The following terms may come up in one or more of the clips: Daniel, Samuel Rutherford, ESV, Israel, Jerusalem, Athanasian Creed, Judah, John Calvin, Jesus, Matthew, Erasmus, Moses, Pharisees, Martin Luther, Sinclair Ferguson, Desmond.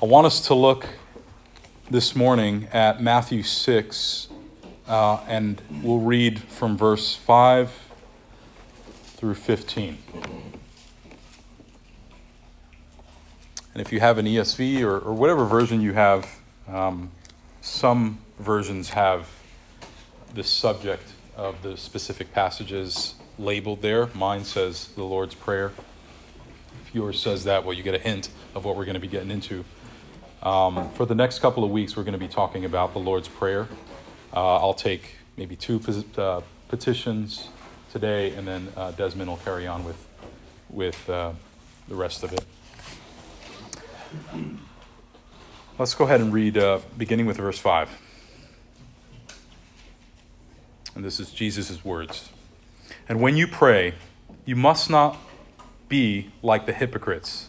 I want us to look this morning at Matthew 6, and we'll read from verse 5 through 15. And if you have an ESV or whatever version you have, some versions have the subject of the specific passages labeled there. Mine says the Lord's Prayer. If yours says that, well, you get a hint of what we're going to be getting into. For the next couple of weeks, we're going to be talking about the Lord's Prayer. I'll take maybe two petitions today, and then Desmond will carry on with the rest of it. Let's go ahead and read, beginning with verse 5. And this is Jesus' words. "And when you pray, you must not be like the hypocrites,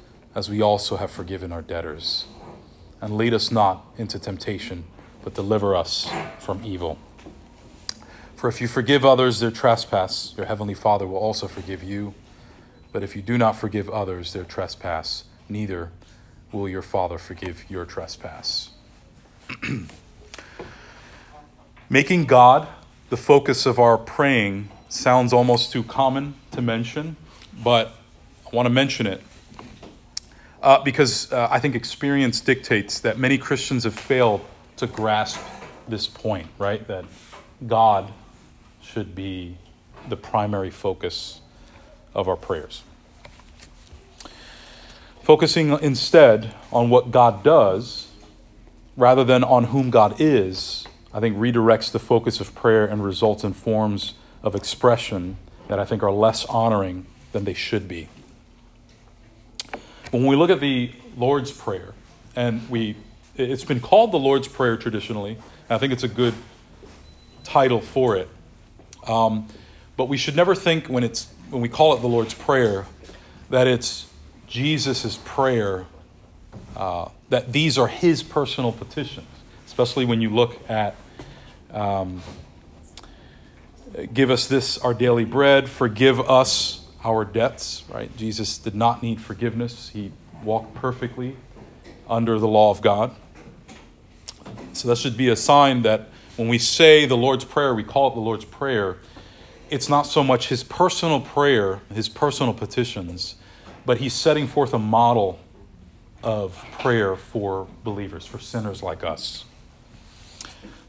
as we also have forgiven our debtors. And lead us not into temptation, but deliver us from evil. For if you forgive others their trespass, your heavenly Father will also forgive you. But if you do not forgive others their trespass, neither will your Father forgive your trespass." Making God the focus of our praying sounds almost too common to mention, but I want to mention it because I think experience dictates that many Christians have failed to grasp this point, right? That God should be the primary focus of our prayers. Focusing instead on what God does rather than on whom God is, I think, redirects the focus of prayer and results in forms of expression that I think are less honoring than they should be. When we look at the Lord's Prayer, and it's been called the Lord's Prayer traditionally, and I think it's a good title for it. But we should never think when we call it the Lord's Prayer that it's Jesus' prayer, that these are his personal petitions, especially when you look at give us this, our daily bread, forgive us our debts, right? Jesus did not need forgiveness. He walked perfectly under the law of God. So that should be a sign that when we say the Lord's Prayer, we call it the Lord's Prayer, it's not so much his personal prayer, his personal petitions, but he's setting forth a model of prayer for believers, for sinners like us.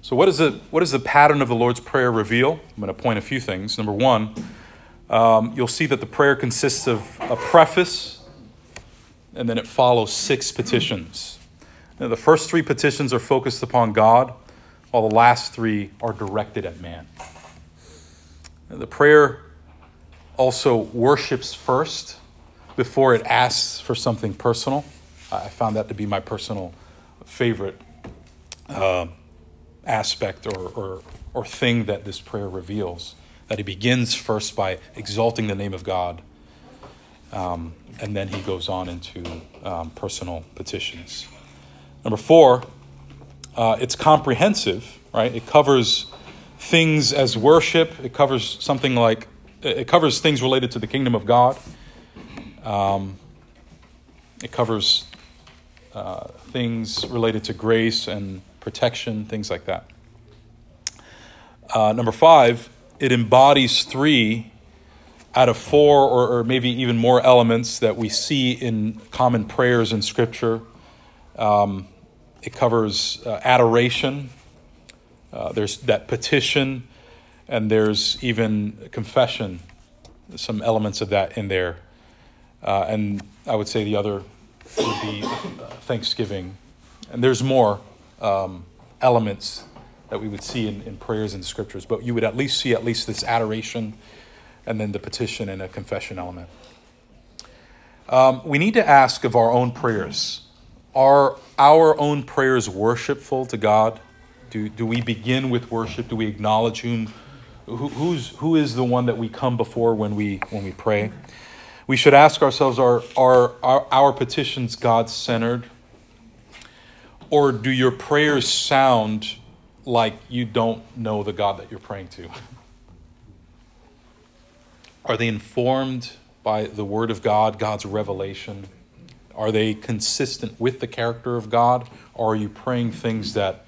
So what is the pattern of the Lord's Prayer reveal? I'm going to point a few things. Number one, you'll see that the prayer consists of a preface, and then it follows six petitions. Now, the first three petitions are focused upon God, while the last three are directed at man. Now, the prayer also worships first before it asks for something personal. I found that to be my personal favorite aspect or thing that this prayer reveals, that he begins first by exalting the name of God, and then he goes on into personal petitions. Number four, it's comprehensive, right? It covers things as worship. It covers things related to the kingdom of God. It covers things related to grace and protection, things like that. Number five, it embodies three out of four or maybe even more elements that we see in common prayers in Scripture. It covers adoration, There's that petition, and there's even confession, some elements of that in there. And I would say the other would be thanksgiving. And there's more elements that we would see in prayers and scriptures, but you would at least see at least this adoration and then the petition and a confession element. We need to ask of our own prayers. Are our own prayers worshipful to God? Do we begin with worship? Do we acknowledge Him? Who is the one that we come before when we pray? We should ask ourselves: Are our petitions God-centered, or do your prayers sound like you don't know the God that you're praying to? Are they informed by the Word of God, God's revelation? Are they consistent with the character of God, or are you praying things that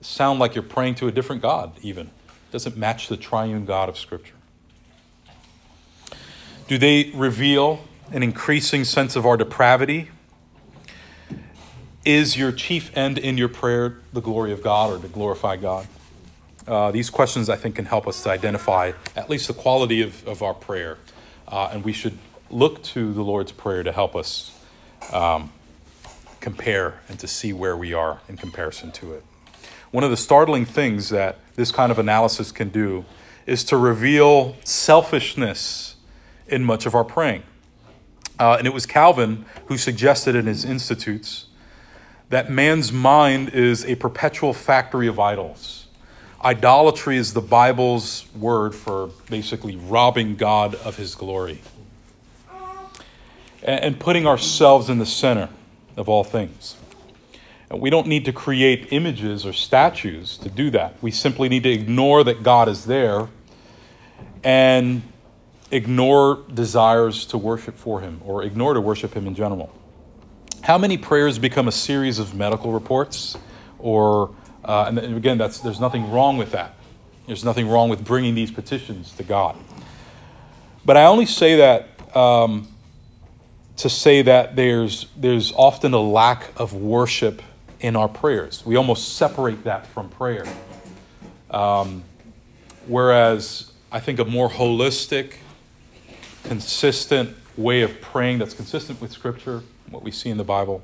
sound like you're praying to a different God even? Doesn't match the triune God of Scripture. Do they reveal an increasing sense of our depravity? Is your chief end in your prayer the glory of God or to glorify God? These questions, I think, can help us to identify at least the quality of our prayer. And we should look to the Lord's Prayer to help us compare and to see where we are in comparison to it. One of the startling things that this kind of analysis can do is to reveal selfishness in much of our praying. And it was Calvin who suggested in his Institutes that man's mind is a perpetual factory of idols. Idolatry is the Bible's word for basically robbing God of his glory and putting ourselves in the center of all things. We don't need to create images or statues to do that. We simply need to ignore that God is there and ignore desires to worship for him or ignore to worship him in general. How many prayers become a series of medical reports? And again, there's nothing wrong with that. There's nothing wrong with bringing these petitions to God. But I only say that to say that there's often a lack of worship in our prayers. We almost separate that from prayer. Whereas I think a more holistic, consistent way of praying that's consistent with Scripture, what we see in the Bible,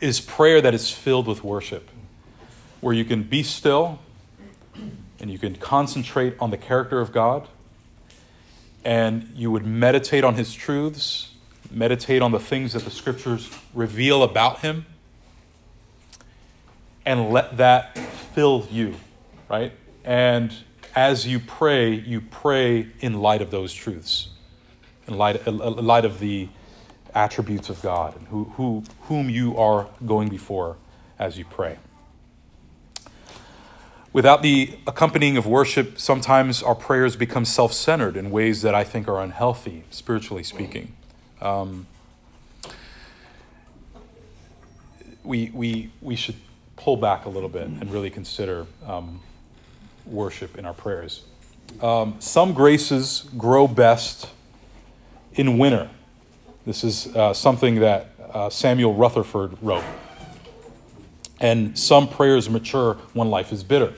is prayer that is filled with worship, where you can be still and you can concentrate on the character of God and you would meditate on his truths, meditate on the things that the Scriptures reveal about him, and let that fill you, right? And as you pray in light of those truths, in light of the attributes of God and whom you are going before as you pray. Without the accompanying of worship, sometimes our prayers become self-centered in ways that I think are unhealthy, spiritually speaking. We should pull back a little bit and really consider worship in our prayers. Some graces grow best in winter. This is something that Samuel Rutherford wrote. And some prayers mature when life is bitter.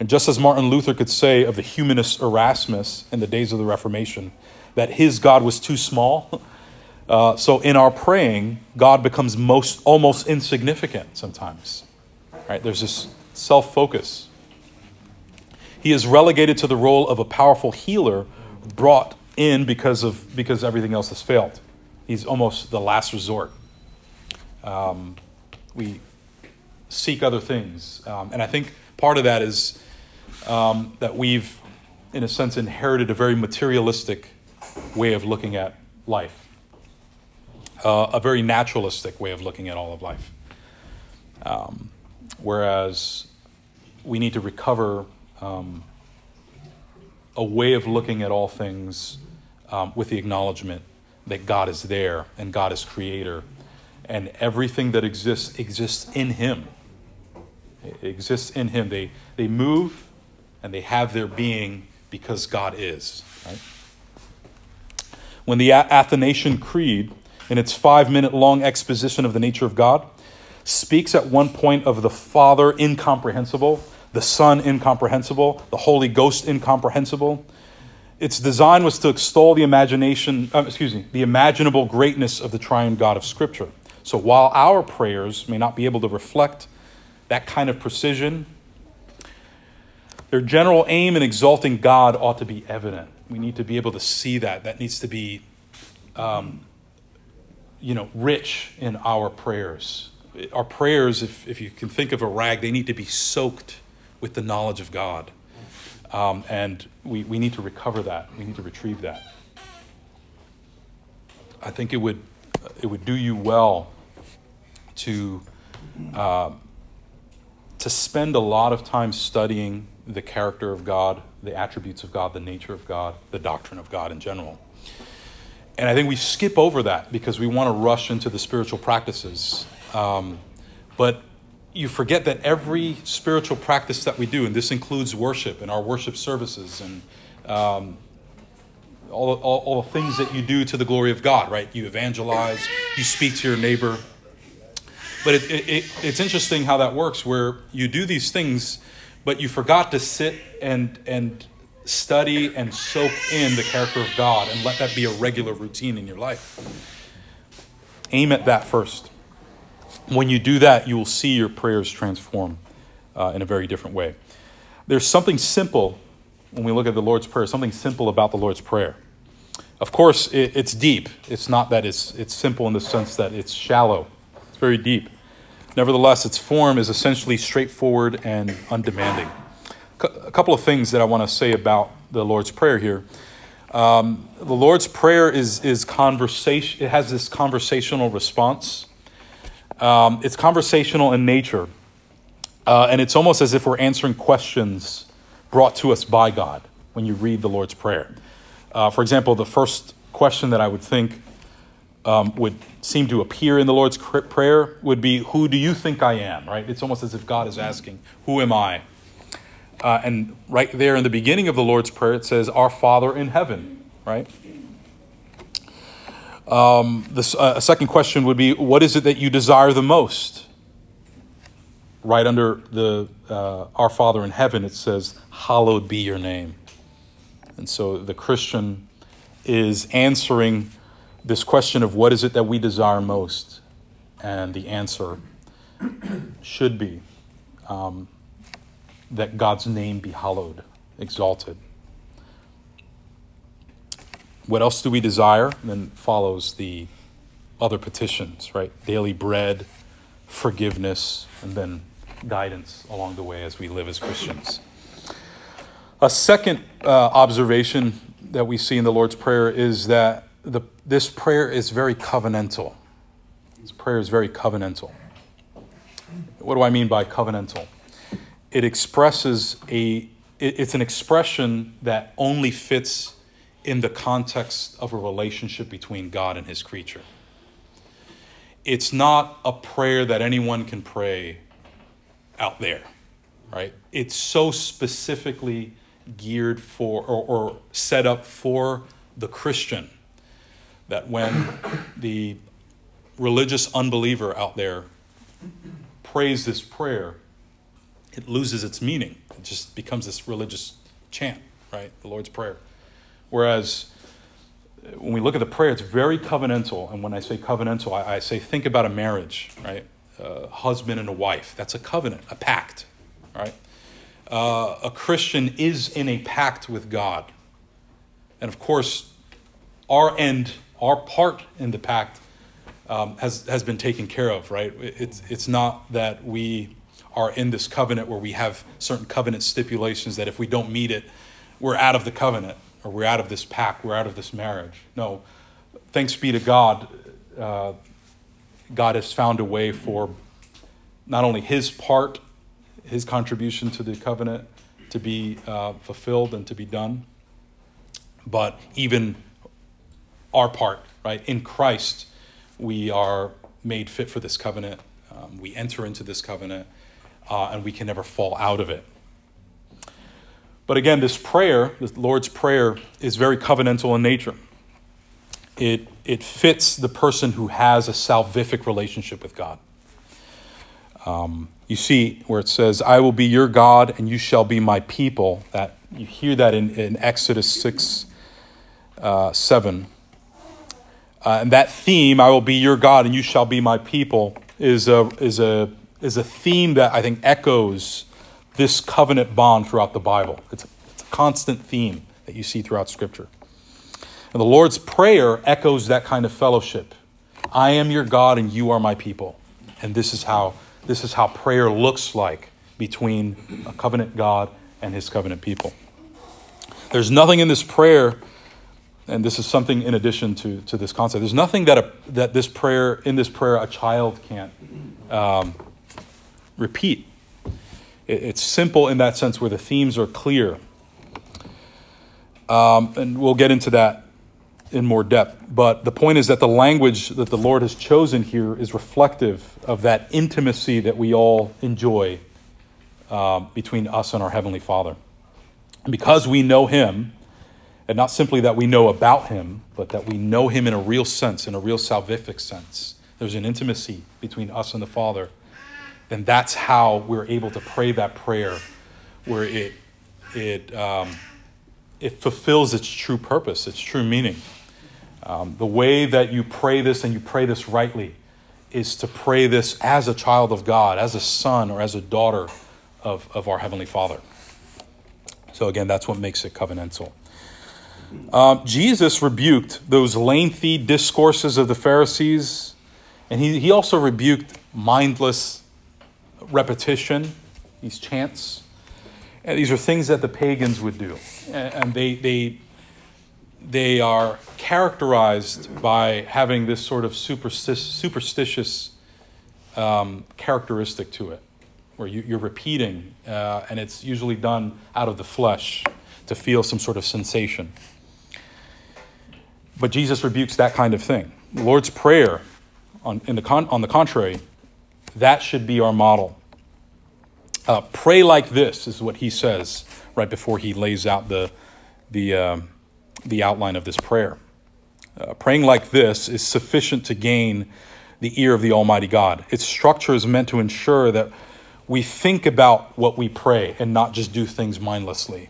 And just as Martin Luther could say of the humanist Erasmus in the days of the Reformation, that his God was too small. So in our praying, God becomes almost insignificant sometimes. Right? There's this self-focus. He is relegated to the role of a powerful healer brought in because everything else has failed. He's almost the last resort. We seek other things. And I think part of that is that we've, in a sense, inherited a very materialistic way of looking at life. A very naturalistic way of looking at all of life. Whereas we need to recover a way of looking at all things with the acknowledgement that God is there and God is creator and everything that exists in him. It exists in him. They move and they have their being because God is. Right? When the Athanasian Creed, in its 5-minute long exposition of the nature of God, speaks at one point of the Father incomprehensible, the Son incomprehensible, the Holy Ghost incomprehensible. Its design was to extol the imaginable greatness of the triune God of Scripture. So while our prayers may not be able to reflect that kind of precision, their general aim in exalting God ought to be evident. We need to be able to see that. That needs to be, rich in our prayers. Our prayers, if you can think of a rag, they need to be soaked with the knowledge of God. And we need to recover that. We need to retrieve that. I think it would do you well to spend a lot of time studying the character of God, the attributes of God, the nature of God, the doctrine of God in general. And I think we skip over that because we want to rush into the spiritual practices. But you forget that every spiritual practice that we do, and this includes worship and our worship services and all the things that you do to the glory of God, right? You evangelize, you speak to your neighbor. But it's interesting how that works, where you do these things, but you forgot to sit and study and soak in the character of God and let that be a regular routine in your life. Aim at that first. When you do that, you will see your prayers transform in a very different way. There's something simple when we look at the Lord's Prayer, something simple about the Lord's Prayer. Of course, it's deep. It's not that it's simple in the sense that it's shallow. It's very deep. Nevertheless, its form is essentially straightforward and undemanding. A couple of things that I want to say about the Lord's Prayer here. The Lord's Prayer is conversation. It has this conversational response. It's conversational in nature. And it's almost as if we're answering questions brought to us by God when you read the Lord's Prayer. For example, the first question that I would think would seem to appear in the Lord's Prayer would be, who do you think I am, right? It's almost as if God is asking, who am I? And right there in the beginning of the Lord's Prayer, it says, our Father in heaven, right? A second question would be, what is it that you desire the most? Right under the Our Father in Heaven, it says, hallowed be your name. And so the Christian is answering this question of what is it that we desire most? And the answer should be that God's name be hallowed, exalted. What else do we desire? And then follows the other petitions, right? Daily bread, forgiveness, and then guidance along the way as we live as Christians. A second observation that we see in the Lord's Prayer is that this prayer is very covenantal. This prayer is very covenantal. What do I mean by covenantal? It expresses it's an expression that only fits in the context of a relationship between God and his creature. It's not a prayer that anyone can pray out there, right? It's so specifically geared for or set up for the Christian that when the religious unbeliever out there prays this prayer, it loses its meaning. It just becomes this religious chant, right? The Lord's Prayer. Whereas when we look at the prayer, it's very covenantal. And when I say covenantal, I say think about a marriage, right? Husband and a wife. That's a covenant, a pact, right? A Christian is in a pact with God. And of course, our part in the pact has been taken care of, right? It's not that we are in this covenant where we have certain covenant stipulations that if we don't meet it, we're out of the covenant. Or we're out of this pact, we're out of this marriage. No, thanks be to God, God has found a way for not only his part, his contribution to the covenant to be fulfilled and to be done, but even our part, right? In Christ, we are made fit for this covenant. We enter into this covenant and we can never fall out of it. But again, this prayer, the Lord's Prayer, is very covenantal in nature. It fits the person who has a salvific relationship with God. You see where it says, I will be your God and you shall be my people. That you hear that in Exodus 6, 7. And that theme, I will be your God and you shall be my people, is a theme that I think echoes this covenant bond throughout the Bible. It's a constant theme that you see throughout Scripture. And the Lord's Prayer echoes that kind of fellowship. I am your God and you are my people. And this is how prayer looks like between a covenant God and his covenant people. There's nothing in this prayer, and this is something in addition to this concept, there's nothing that this prayer a child can't repeat. It's simple in that sense where the themes are clear. And we'll get into that in more depth. But the point is that the language that the Lord has chosen here is reflective of that intimacy that we all enjoy between us and our Heavenly Father. And because we know Him, and not simply that we know about Him, but that we know Him in a real sense, in a real salvific sense, there's an intimacy between us and the Father, then that's how we're able to pray that prayer where it fulfills its true purpose, its true meaning. The way that you pray this and you pray this rightly is to pray this as a child of God, as a son or as a daughter of our Heavenly Father. So again, that's what makes it covenantal. Jesus rebuked those lengthy discourses of the Pharisees, and he also rebuked mindless repetition, these chants. And these are things that the pagans would do, and they are characterized by having this sort of superstitious characteristic to it, where you're repeating, and it's usually done out of the flesh to feel some sort of sensation. But Jesus rebukes that kind of thing. The Lord's Prayer, on the contrary, that should be our model. Pray like this is what he says right before he lays out the outline of this prayer. Praying like this is sufficient to gain the ear of the Almighty God. Its structure is meant to ensure that we think about what we pray and not just do things mindlessly.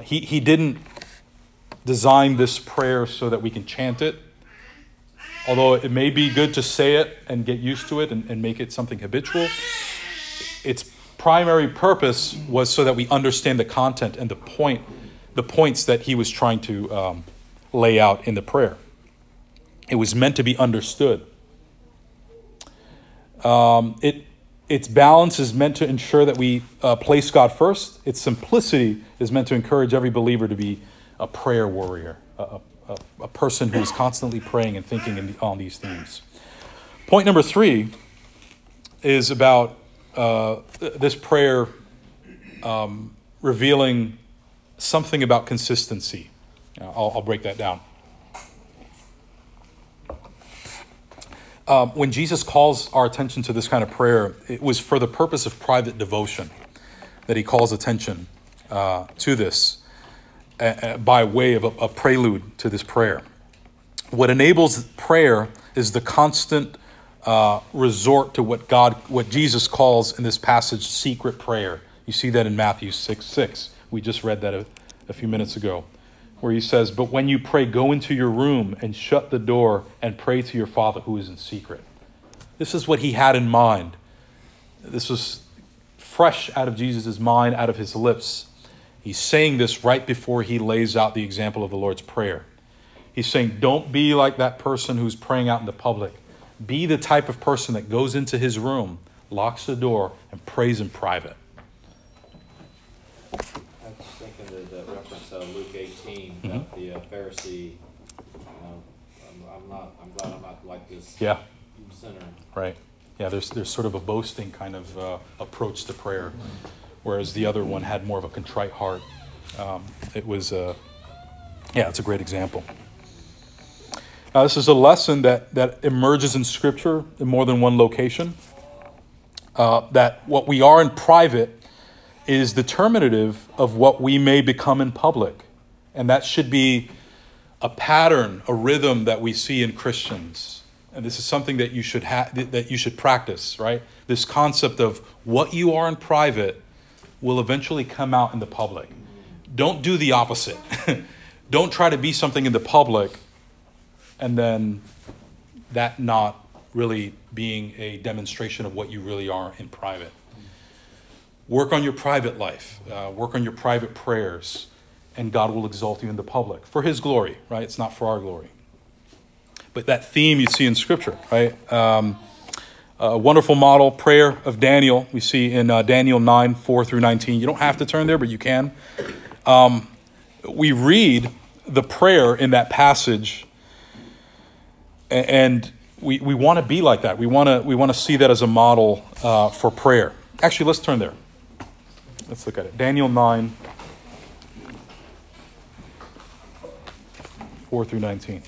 He didn't design this prayer so that we can chant it, although it may be good to say it and get used to it and make it something habitual. Its primary purpose was so that we understand the content and the points that he was trying to lay out in the prayer. It was meant to be understood. Its balance is meant to ensure that we place God first. Its simplicity is meant to encourage every believer to be a prayer warrior, a person who is constantly praying and thinking on these themes. Point number 3 is about this prayer revealing something about consistency. I'll break that down. When Jesus calls our attention to this kind of prayer, it was for the purpose of private devotion that he calls attention to this by way of a prelude to this prayer. What enables prayer is the constant resort to what Jesus calls in this passage secret prayer. You see that in Matthew 6:6. We just read that a few minutes ago, where he says, but when you pray, go into your room and shut the door and pray to your Father who is in secret. This is what he had in mind. This was fresh out of Jesus' mind, out of his lips. He's saying this right before he lays out the example of the Lord's Prayer. He's saying, don't be like that person who's praying out in the public. Be the type of person that goes into his room, locks the door, and prays in private. I was thinking of that reference out of Luke 18 about the Pharisee. I'm glad I'm not like this sinner. Right. Yeah. There's sort of a boasting kind of approach to prayer, whereas the other one had more of a contrite heart. It's a great example. This is a lesson that emerges in Scripture in more than one location, that what we are in private is determinative of what we may become in public. And that should be a pattern, a rhythm that we see in Christians. and this is something that you should practice, right? This concept of what you are in private will eventually come out in the public. Don't do the opposite. Don't try to be something in the public and then that not really being a demonstration of what you really are in private. Work on your private life. Work on your private prayers, and God will exalt you in the public for his glory, right? It's not for our glory. But that theme you see in Scripture, right? A wonderful model prayer of Daniel we see in Daniel 9, 4 through 19. You don't have to turn there, but you can. We read the prayer in that passage, and we want to be like that. We want to see that as a model for prayer. Actually, let's turn there. Let's look at it. Daniel 9, 4 through 19.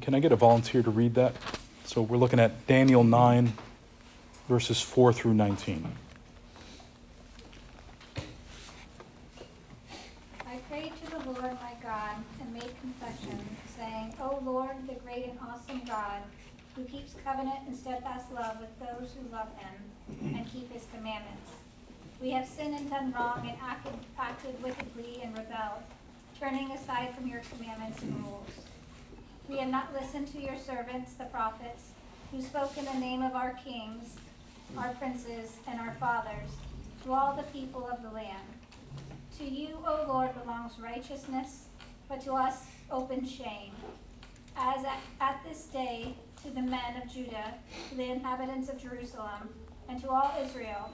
Can I get a volunteer to read that? So we're looking at Daniel 9, verses 4 through 19. I prayed to the Lord my God and made confession, saying, O Lord, the great and awesome God, who keeps covenant and steadfast love with those who love him and keep his commandments. We have sinned and done wrong and acted wickedly and rebelled, turning aside from your commandments and rules. We have not listened to your servants, the prophets, who spoke in the name of our kings, our princes, and our fathers, to all the people of the land. To you, O Lord, belongs righteousness, but to us open shame. As at this day, to the men of Judah, to the inhabitants of Jerusalem, and to all Israel,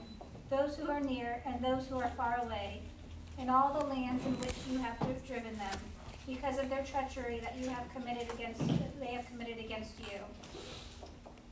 those who are near and those who are far away, in all the lands in which you have driven them, because of their treachery that they have committed against you.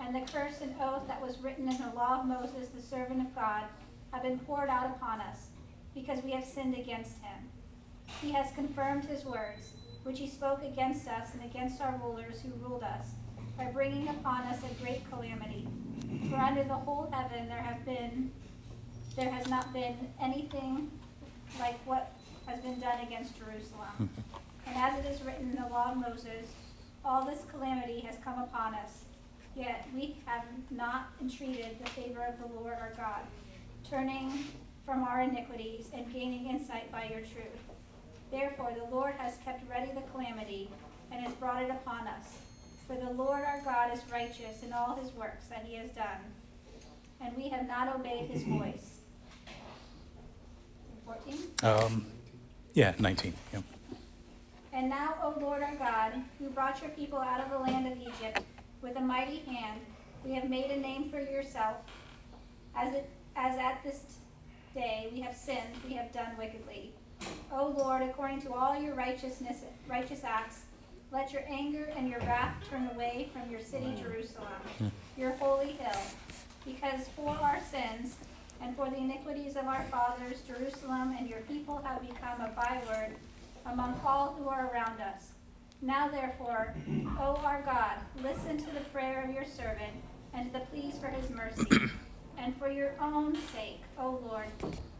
And the curse and oath that was written in the law of Moses, the servant of God, have been poured out upon us, because we have sinned against him. He has confirmed his words, which he spoke against us and against our rulers who ruled us, by bringing upon us a great calamity. For under the whole heaven there has not been anything like what has been done against Jerusalem. And as it is written in the law of Moses, all this calamity has come upon us, yet we have not entreated the favor of the Lord our God, turning from our iniquities and gaining insight by your truth. Therefore the Lord has kept ready the calamity and has brought it upon us. For the Lord our God is righteous in all his works that he has done, and we have not obeyed his voice. 14? 19, yeah. And now, O Lord our God, who brought your people out of the land of Egypt with a mighty hand, we have made a name for yourself. As at this day we have sinned, we have done wickedly. O Lord, according to all your righteous acts, let your anger and your wrath turn away from your city Jerusalem, your holy hill, because for our sins and for the iniquities of our fathers, Jerusalem and your people have become a byword among all who are around us. Now therefore, O our God, listen to the prayer of your servant and to the pleas for his mercy. And for your own sake, O Lord,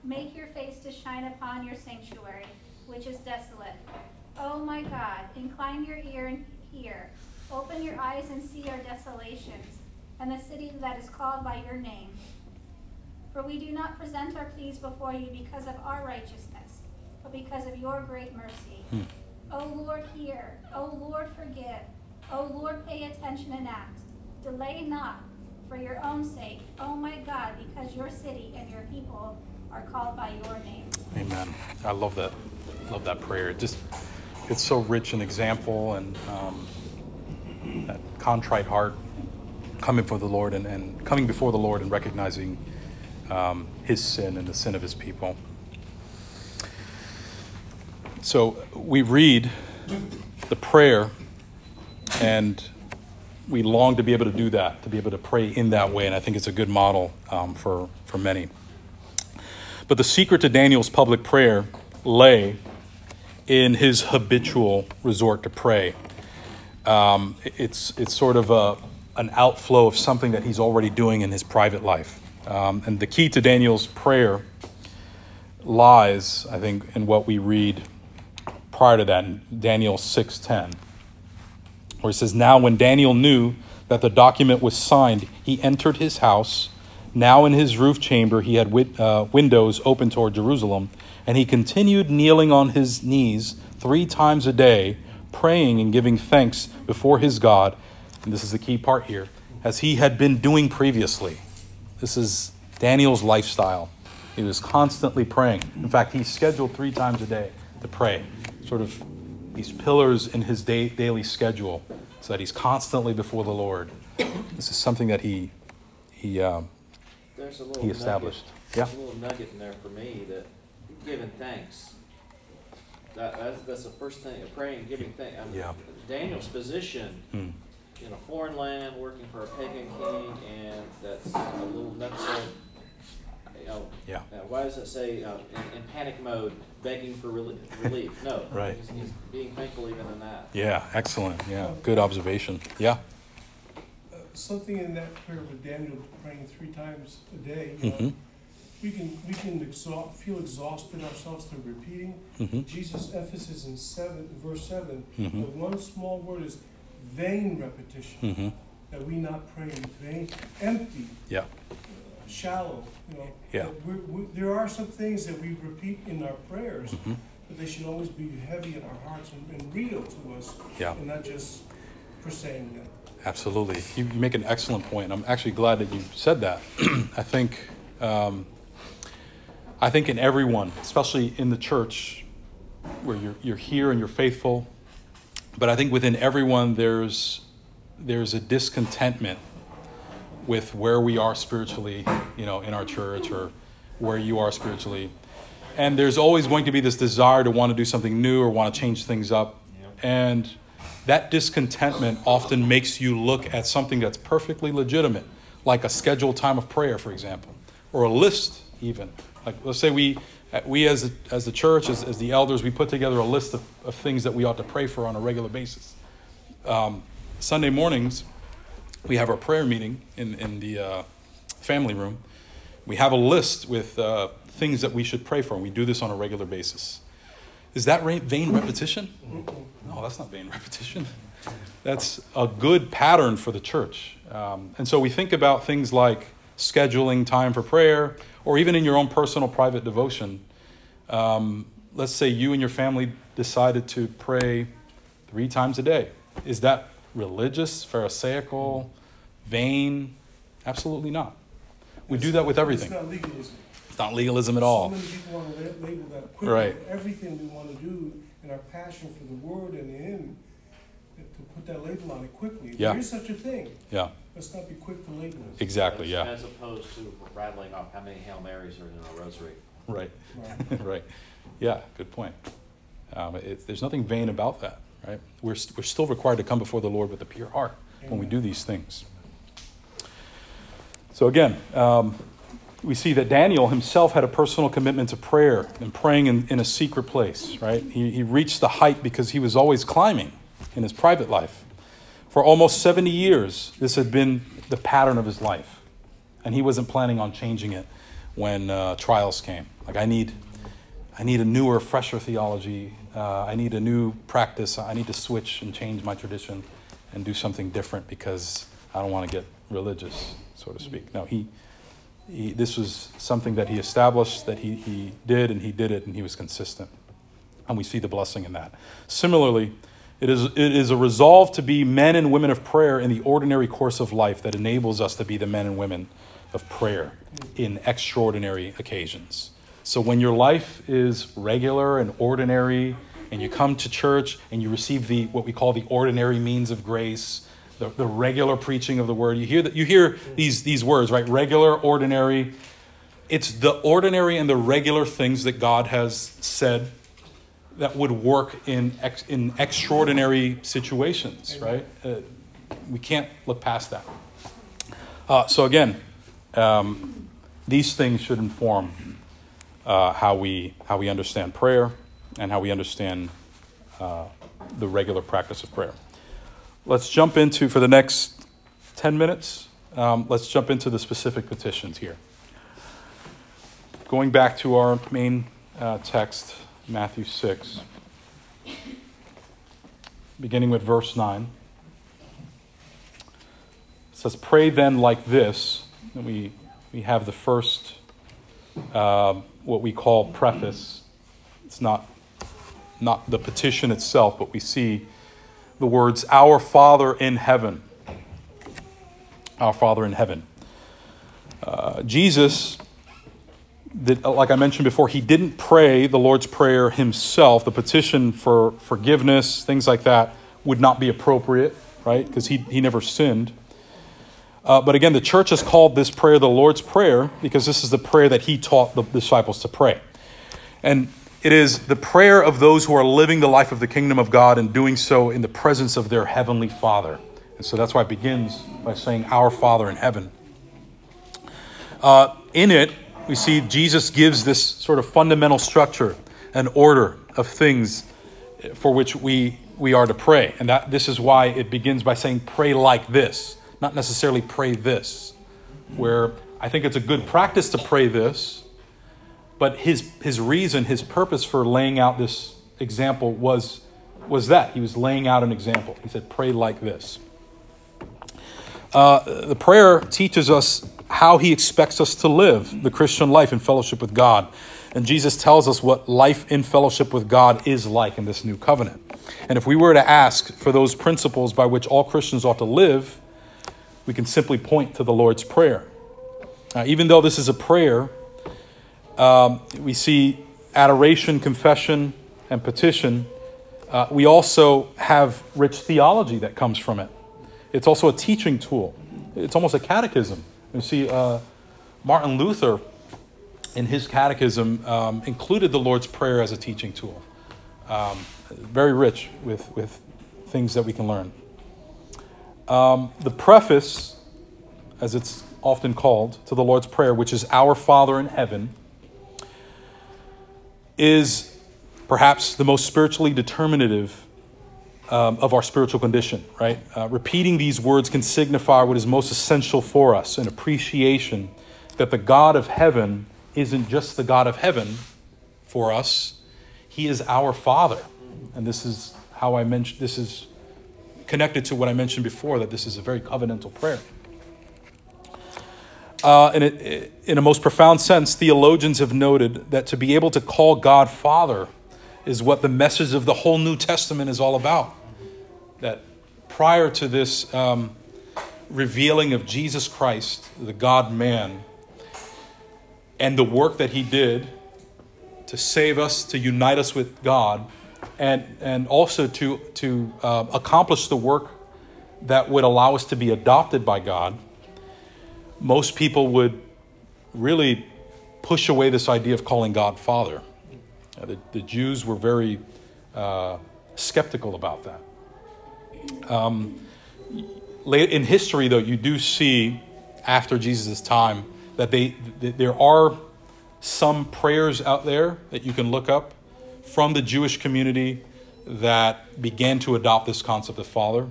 make your face to shine upon your sanctuary, which is desolate. O my God, incline your ear and hear. Open your eyes and see our desolations, and the city that is called by your name. For we do not present our pleas before you because of our righteousness, but because of your great mercy. O Lord, hear. O Lord, forgive. O Lord, pay attention and act. Delay not for your own sake, O my God, because your city and your people are called by your name. Amen. I love that. Love that prayer. It's so rich in example and that contrite heart coming for the Lord and coming before the Lord and recognizing his sin and the sin of his people. So we read the prayer and we long to be able to do that, to be able to pray in that way. And I think it's a good model for many. But the secret to Daniel's public prayer lay in his habitual resort to pray. It's sort of an outflow of something that he's already doing in his private life. And the key to Daniel's prayer lies, I think, in what we read prior to that, in Daniel 6:10, where it says, "Now when Daniel knew that the document was signed, he entered his house. Now in his roof chamber he had windows open toward Jerusalem, and he continued kneeling on his knees 3 times a day, praying and giving thanks before his God." And this is the key part here, as he had been doing previously. This is Daniel's lifestyle. He was constantly praying. In fact, he's scheduled 3 times a day to pray, sort of these pillars in his daily schedule, so that he's constantly before the Lord. This is something that he established. Nugget. Yeah. There's a little nugget in there for me that giving thanks. That's the first thing, praying, giving thanks. I mean, yeah. Daniel's position in a foreign land, working for a pagan king, and that's a little nutso. Yeah. Why does it say in panic mode, begging for relief? No. Right. He's being thankful even in that. Yeah, excellent. Yeah, good observation. Yeah. Something in that prayer with Daniel praying 3 times a day, we can feel exhausted ourselves through repeating. Jesus' emphasis in verse 7, the one small word is vain repetition, that we not pray in vain, empty, shallow. There are some things that we repeat in our prayers, but they should always be heavy in our hearts and real to us, and not just for saying that. Absolutely. You make an excellent point. I'm actually glad that you said that. I think in everyone, especially in the church, where you're here and you're faithful, but I think within everyone there's a discontentment with where we are spiritually, in our church or where you are spiritually. And there's always going to be this desire to want to do something new or want to change things up. Yep. And that discontentment often makes you look at something that's perfectly legitimate, like a scheduled time of prayer, for example, or a list even. Like, let's say we as the church, as the elders, we put together a list of things that we ought to pray for on a regular basis. Sunday mornings, we have our prayer meeting in the family room. We have a list with things that we should pray for, and we do this on a regular basis. Is that vain repetition? No, that's not vain repetition. That's a good pattern for the church. And so we think about things like scheduling time for prayer, or even in your own personal private devotion. Let's say you and your family decided to pray 3 times a day. Is that religious, pharisaical, vain? Absolutely not. We do that with everything. It's not legalism. Not legalism at all. So many people want to label that quickly. Right. Everything we want to do and our passion for the Word and Him, to put that label on it quickly. Yeah. There is such a thing. Yeah. Let's not be quick to label it. Exactly. Yeah. As opposed to rattling off how many Hail Marys are in a rosary. Right. Right. Right. Yeah. Good point. There's nothing vain about that. Right. We're still required to come before the Lord with a pure heart. Amen. When we do these things. So again. We see that Daniel himself had a personal commitment to prayer and praying in a secret place, right? He reached the height because he was always climbing in his private life. For almost 70 years, this had been the pattern of his life. And he wasn't planning on changing it when trials came. Like, I need a newer, fresher theology. I need a new practice. I need to switch and change my tradition and do something different because I don't want to get religious, so to speak. No, he this was something that he established, that he did, and he did it, and he was consistent. And we see the blessing in that. Similarly, it is a resolve to be men and women of prayer in the ordinary course of life that enables us to be the men and women of prayer in extraordinary occasions. So when your life is regular and ordinary, and you come to church and you receive the what we call the ordinary means of grace, the regular preaching of the word, you hear these words, right? Regular, ordinary. It's the ordinary and the regular things that God has said that would work in extraordinary situations, right? We can't look past that. So again, these things should inform how we understand prayer and how we understand the regular practice of prayer. Let's jump into, for the next 10 minutes, let's jump into the specific petitions here. Going back to our main text, Matthew 6, beginning with verse 9. It says, "Pray then like this." And we have the first, what we call preface. It's not the petition itself, but we see the words, "Our Father in heaven." Our Father in heaven. Jesus, like I mentioned before, he didn't pray the Lord's Prayer himself. The petition for forgiveness, things like that, would not be appropriate, right? Because he never sinned. But again, the church has called this prayer the Lord's Prayer because this is the prayer that he taught the disciples to pray. And it is the prayer of those who are living the life of the kingdom of God and doing so in the presence of their heavenly Father. And so that's why it begins by saying, "Our Father in heaven." In it, we see Jesus gives this sort of fundamental structure and order of things for which we are to pray. And this is why it begins by saying, "Pray like this," not necessarily "pray this," where I think it's a good practice to pray this. But his reason, his purpose for laying out this example was that. He was laying out an example. He said, "Pray like this." The prayer teaches us how he expects us to live the Christian life in fellowship with God. And Jesus tells us what life in fellowship with God is like in this new covenant. And if we were to ask for those principles by which all Christians ought to live, we can simply point to the Lord's Prayer. Even though this is a prayer, we see adoration, confession, and petition. We also have rich theology that comes from it. It's also a teaching tool. It's almost a catechism. You see, Martin Luther, in his catechism, included the Lord's Prayer as a teaching tool. Very rich with things that we can learn. The preface, as it's often called, to the Lord's Prayer, which is "Our Father in heaven," is perhaps the most spiritually determinative of our spiritual condition, right? Repeating these words can signify what is most essential for us, an appreciation that the God of heaven isn't just the God of heaven for us. He is our Father. And this is how I mentioned, this is connected to what I mentioned before, that this is a very covenantal prayer. In a most profound sense, theologians have noted that to be able to call God Father is what the message of the whole New Testament is all about. That prior to this revealing of Jesus Christ, the God-man, and the work that he did to save us, to unite us with God, and also to accomplish the work that would allow us to be adopted by God, most people would really push away this idea of calling God Father. The Jews were very skeptical about that. In history, though, you do see after Jesus' time that there are some prayers out there that you can look up from the Jewish community that began to adopt this concept of Father.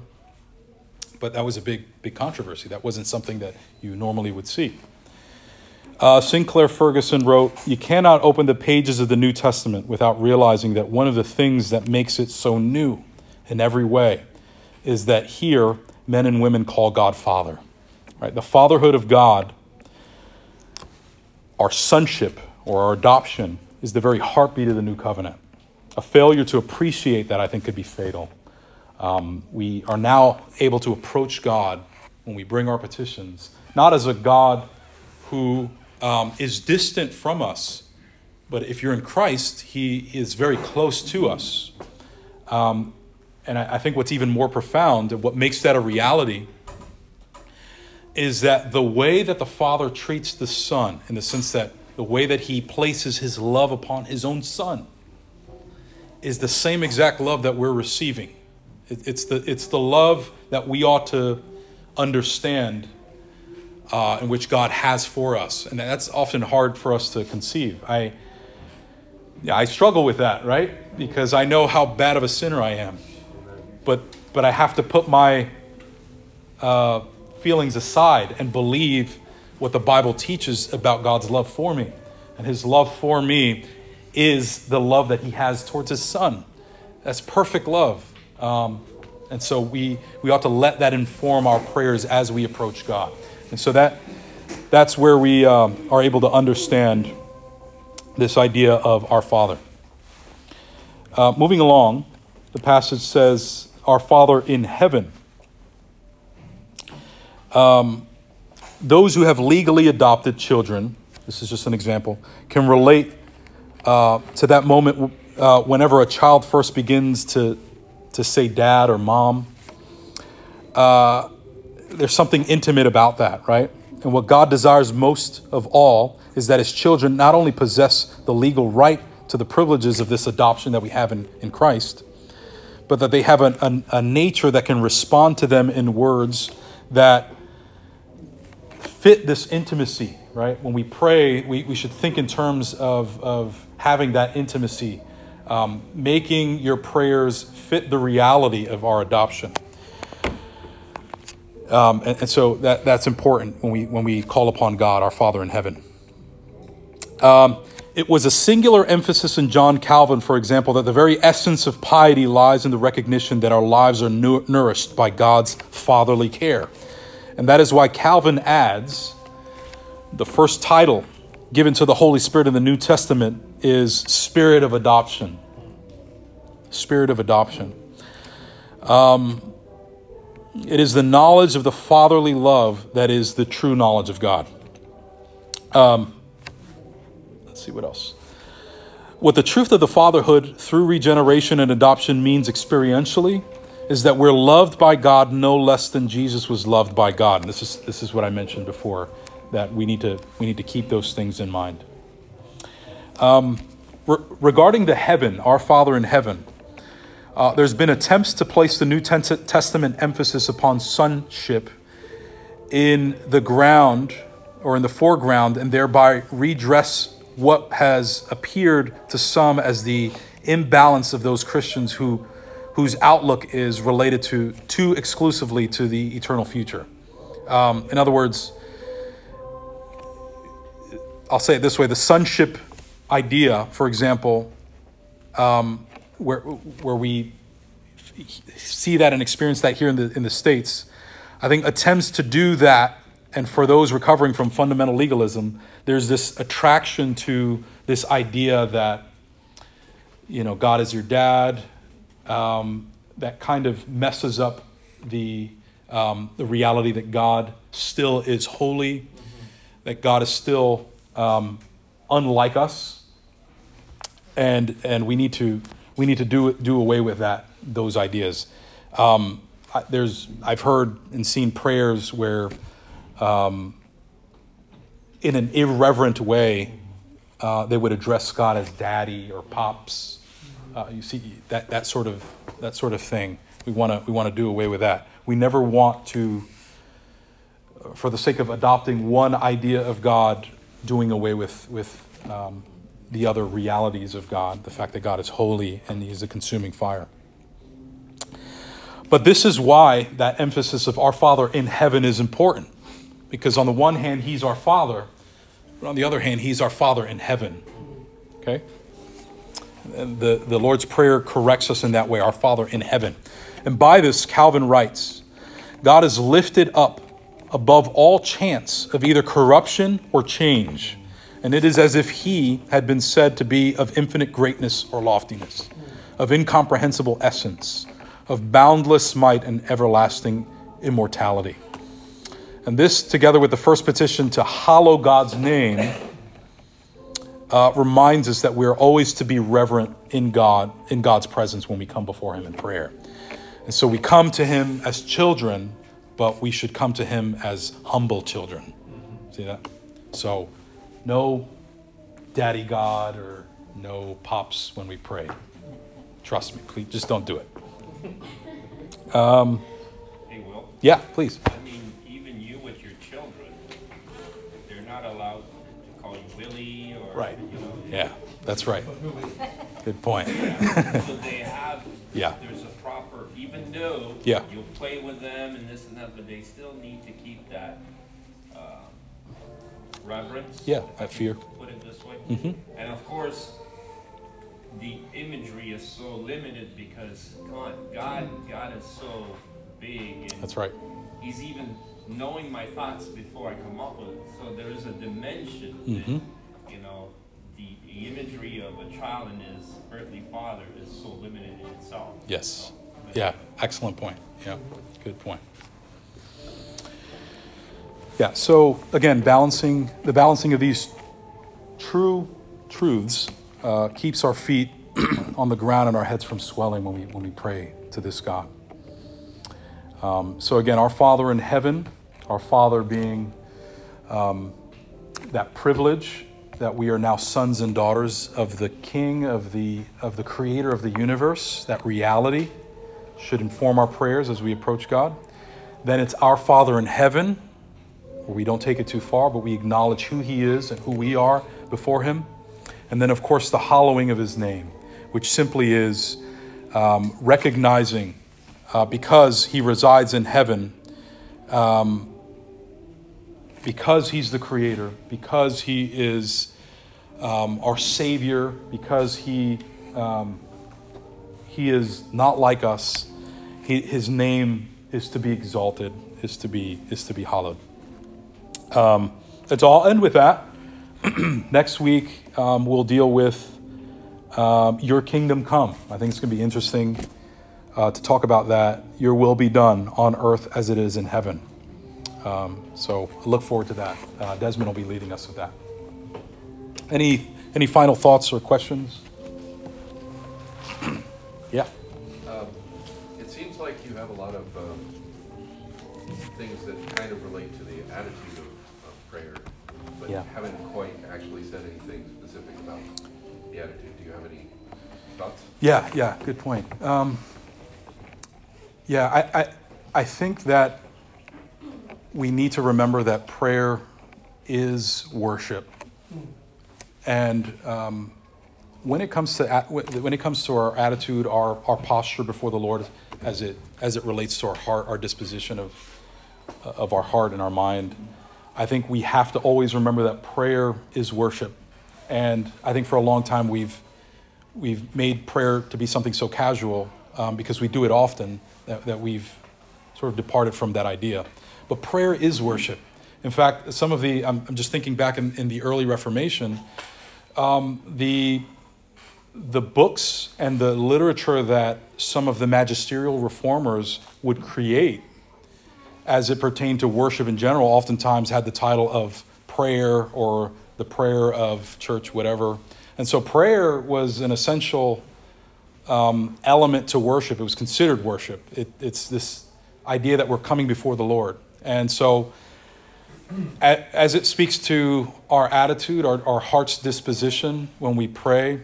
But that was a big controversy. That wasn't something that you normally would see. Sinclair Ferguson wrote, "You cannot open the pages of the New Testament without realizing that one of the things that makes it so new in every way is that here men and women call God Father, right? The fatherhood of God, our sonship or our adoption, is the very heartbeat of the new covenant. A failure to appreciate that, I think, could be fatal. We are now able to approach God when we bring our petitions, not as a God who is distant from us, but if you're in Christ, he is very close to us. And I think what's even more profound, and what makes that a reality, is that the way that the Father treats the Son, in the sense that the way that he places his love upon his own Son, is the same exact love that we're receiving. It's the love that we ought to understand, in which God has for us. And that's often hard for us to conceive. I struggle with that, right? Because I know how bad of a sinner I am. But I have to put my feelings aside and believe what the Bible teaches about God's love for me. And his love for me is the love that he has towards his Son. That's perfect love. And so we ought to let that inform our prayers as we approach God. And so that's where we are able to understand this idea of our Father. Moving along, the passage says, our Father in heaven. Those who have legally adopted children, this is just an example, can relate to that moment whenever a child first begins to say dad or mom. There's something intimate about that, right? And what God desires most of all is that his children not only possess the legal right to the privileges of this adoption that we have in Christ, but that they have a nature that can respond to them in words that fit this intimacy, right? When we pray, we should think in terms of having that intimacy, making your prayers fit the reality of our adoption. And so that's important when we call upon God, our Father in heaven. It was a singular emphasis in John Calvin, for example, that the very essence of piety lies in the recognition that our lives are nourished by God's fatherly care. And that is why Calvin adds, the first title given to the Holy Spirit in the New Testament is Spirit of Adoption. Spirit of Adoption. It is the knowledge of the fatherly love that is the true knowledge of God. Let's see what else. What the truth of the fatherhood through regeneration and adoption means experientially is that we're loved by God no less than Jesus was loved by God. And this is what I mentioned before, that we need to keep those things in mind. Regarding the heaven, our Father in heaven, there's been attempts to place the New Testament emphasis upon sonship in the ground or in the foreground, and thereby redress what has appeared to some as the imbalance of those Christians whose outlook is related to too exclusively to the eternal future. In other words, I'll say it this way: the sonship idea, for example, where we see that and experience that here in the States, I think attempts to do that, and for those recovering from fundamental legalism, there's this attraction to this idea that, you know, God is your dad, that kind of messes up the reality that God still is holy, that God is still unlike us, and we need to do away with that, those ideas. I've heard and seen prayers where, in an irreverent way, they would address God as daddy or pops. You see that sort of thing. We want to do away with that. We never want to, for the sake of adopting one idea of God, doing away with the other realities of God, the fact that God is holy and he is a consuming fire. But this is why that emphasis of our Father in heaven is important, because on the one hand, he's our Father, but on the other hand, he's our Father in heaven, okay? And the Lord's Prayer corrects us in that way, our Father in heaven. And by this, Calvin writes, God is lifted up above all chance of either corruption or change, and it is as if he had been said to be of infinite greatness or loftiness, of incomprehensible essence, of boundless might and everlasting immortality. And this, together with the first petition to hallow God's name, reminds us that we are always to be reverent in God, in God's presence when we come before him in prayer. And so we come to him as children, but we should come to him as humble children. See that? So no daddy God or no pops when we pray. Trust me, please, just don't do it. Hey, Will. Yeah, please. I mean, even you with your children, they're not allowed to call you Willie or... Right. You know, yeah, that's right. Good point. Yeah. So they have... Yeah. There's a proper... Even though you'll play with them and this and that, but they still need to keep that reverence. Yeah, I fear. Put it this way. Mm-hmm. And of course... The imagery is so limited because God is so big. And that's right. He's even knowing my thoughts before I come up with it. So there is a dimension that, you know, the imagery of a child and his earthly father is so limited in itself. Yes. So, yeah. Excellent point. Yeah. Good point. Yeah. So again, balancing of these true truths. Keeps our feet on the ground and our heads from swelling when we pray to this God. So again, our Father in heaven, our Father being that privilege that we are now sons and daughters of the King, of the Creator of the universe. That reality should inform our prayers as we approach God. Then it's our Father in heaven, where we don't take it too far, but we acknowledge who he is and who we are before him. And then, of course, the hallowing of his name, which simply is recognizing, because he resides in heaven, because he's the creator, because he is our savior, because he is not like us. His name is to be exalted, is to be hallowed. Let's all end with that. Next week, we'll deal with your kingdom come. I think it's going to be interesting to talk about that. Your will be done on earth as it is in heaven. So I look forward to that. Desmond will be leading us with that. Any final thoughts or questions? Yeah. It seems like you have a lot of things that kind of relate to the attitude of prayer. But yeah. Haven't quite actually said anything specific about the attitude. Do you have any thoughts? Yeah, good point. I think that we need to remember that prayer is worship, and when it comes to our attitude, our posture before the Lord, as it relates to our heart, our disposition of our heart and our mind. I think we have to always remember that prayer is worship. And I think for a long time we've made prayer to be something so casual because we do it often that we've sort of departed from that idea. But prayer is worship. In fact, some of the, I'm just thinking back in the early Reformation, the books and the literature that some of the magisterial reformers would create as it pertained to worship in general, oftentimes had the title of prayer or the prayer of church, whatever. And so prayer was an essential element to worship. It was considered worship. It's this idea that we're coming before the Lord. And so as it speaks to our attitude, our heart's disposition when we pray,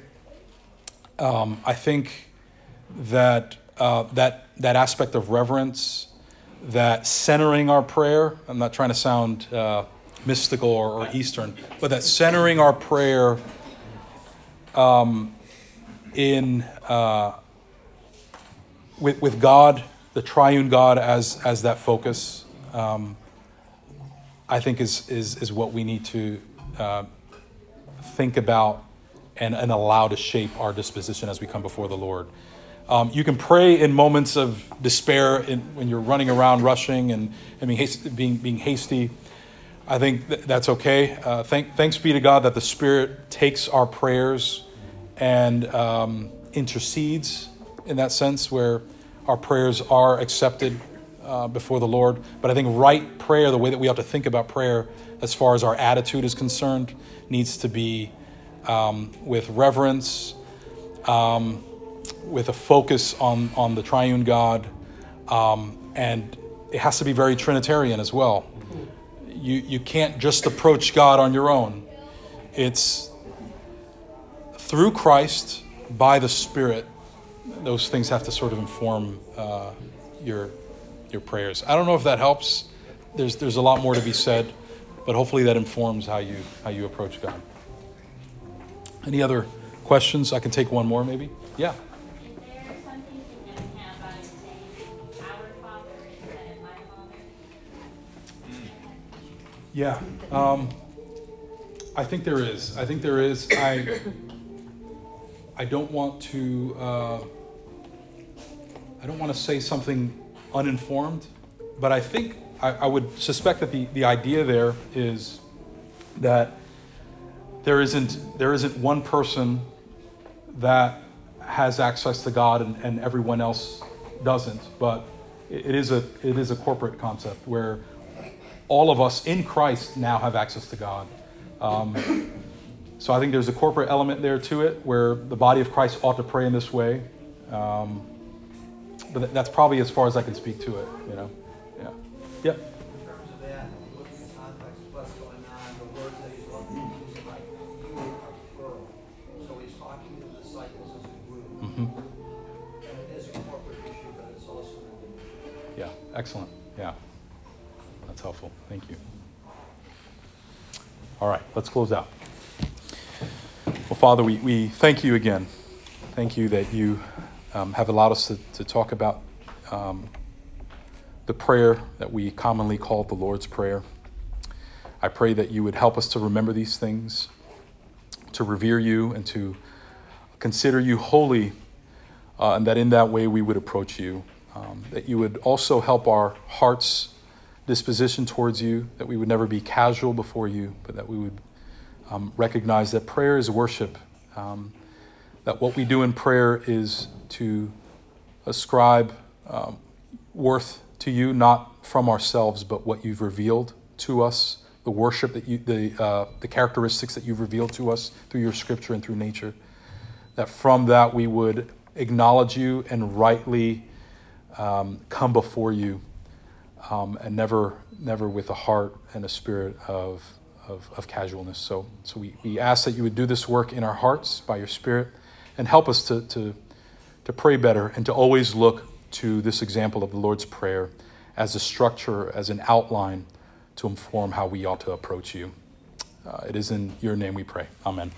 I think that that aspect of reverence, that centering our prayer, I'm not trying to sound mystical or Eastern, but that centering our prayer with God, the triune God as that focus, I think is what we need to think about and allow to shape our disposition as we come before the Lord. You can pray in moments of despair when you're running around, rushing, and being hasty. I think that's okay. Thanks be to God that the Spirit takes our prayers and intercedes in that sense where our prayers are accepted before the Lord. But I think right prayer, the way that we have to think about prayer as far as our attitude is concerned, needs to be with reverence, with a focus on the triune God, and it has to be very Trinitarian as well. You can't just approach God on your own. It's through Christ, by the Spirit, those things have to sort of inform your prayers. I don't know if that helps. There's a lot more to be said, but hopefully that informs how you approach God. Any other questions? I can take one more maybe. Yeah. Is there something you can have by saying "Our Father" instead of "My Father"? Yeah. I think there is. I don't want to. I don't want to say something uninformed, but I think I would suspect that the idea there is that there isn't one person that has access to God and everyone else doesn't, but it is a corporate concept where all of us in Christ now have access to God. So I think there's a corporate element there to it where the body of Christ ought to pray in this way. But that's probably as far as I can speak to it, you know? Yeah. Yep. In terms of that, looking at context, what's going on, the words that he's looking at, he's like, you are plural. So he's talking to the disciples as a group. Mm-hmm. And it is a corporate issue, but it's also an individual. Yeah, excellent. Yeah. That's helpful. Thank you. All right, let's close out. Well, Father, we thank you again. Thank you that you have allowed us to talk about the prayer that we commonly call the Lord's Prayer. I pray that you would help us to remember these things, to revere you, and to consider you holy, and that in that way we would approach you, that you would also help our hearts' disposition towards you, that we would never be casual before you, but that we would recognize that prayer is worship, that what we do in prayer is to ascribe worth to you, not from ourselves, but what you've revealed to us, the worship that you, the characteristics that you've revealed to us through your scripture and through nature, that from that we would acknowledge you and rightly come before you, and never with a heart and a spirit of casualness. So we ask that you would do this work in our hearts by your Spirit and help us to pray better and to always look to this example of the Lord's Prayer as a structure, as an outline to inform how we ought to approach you. It is in your name we pray. Amen.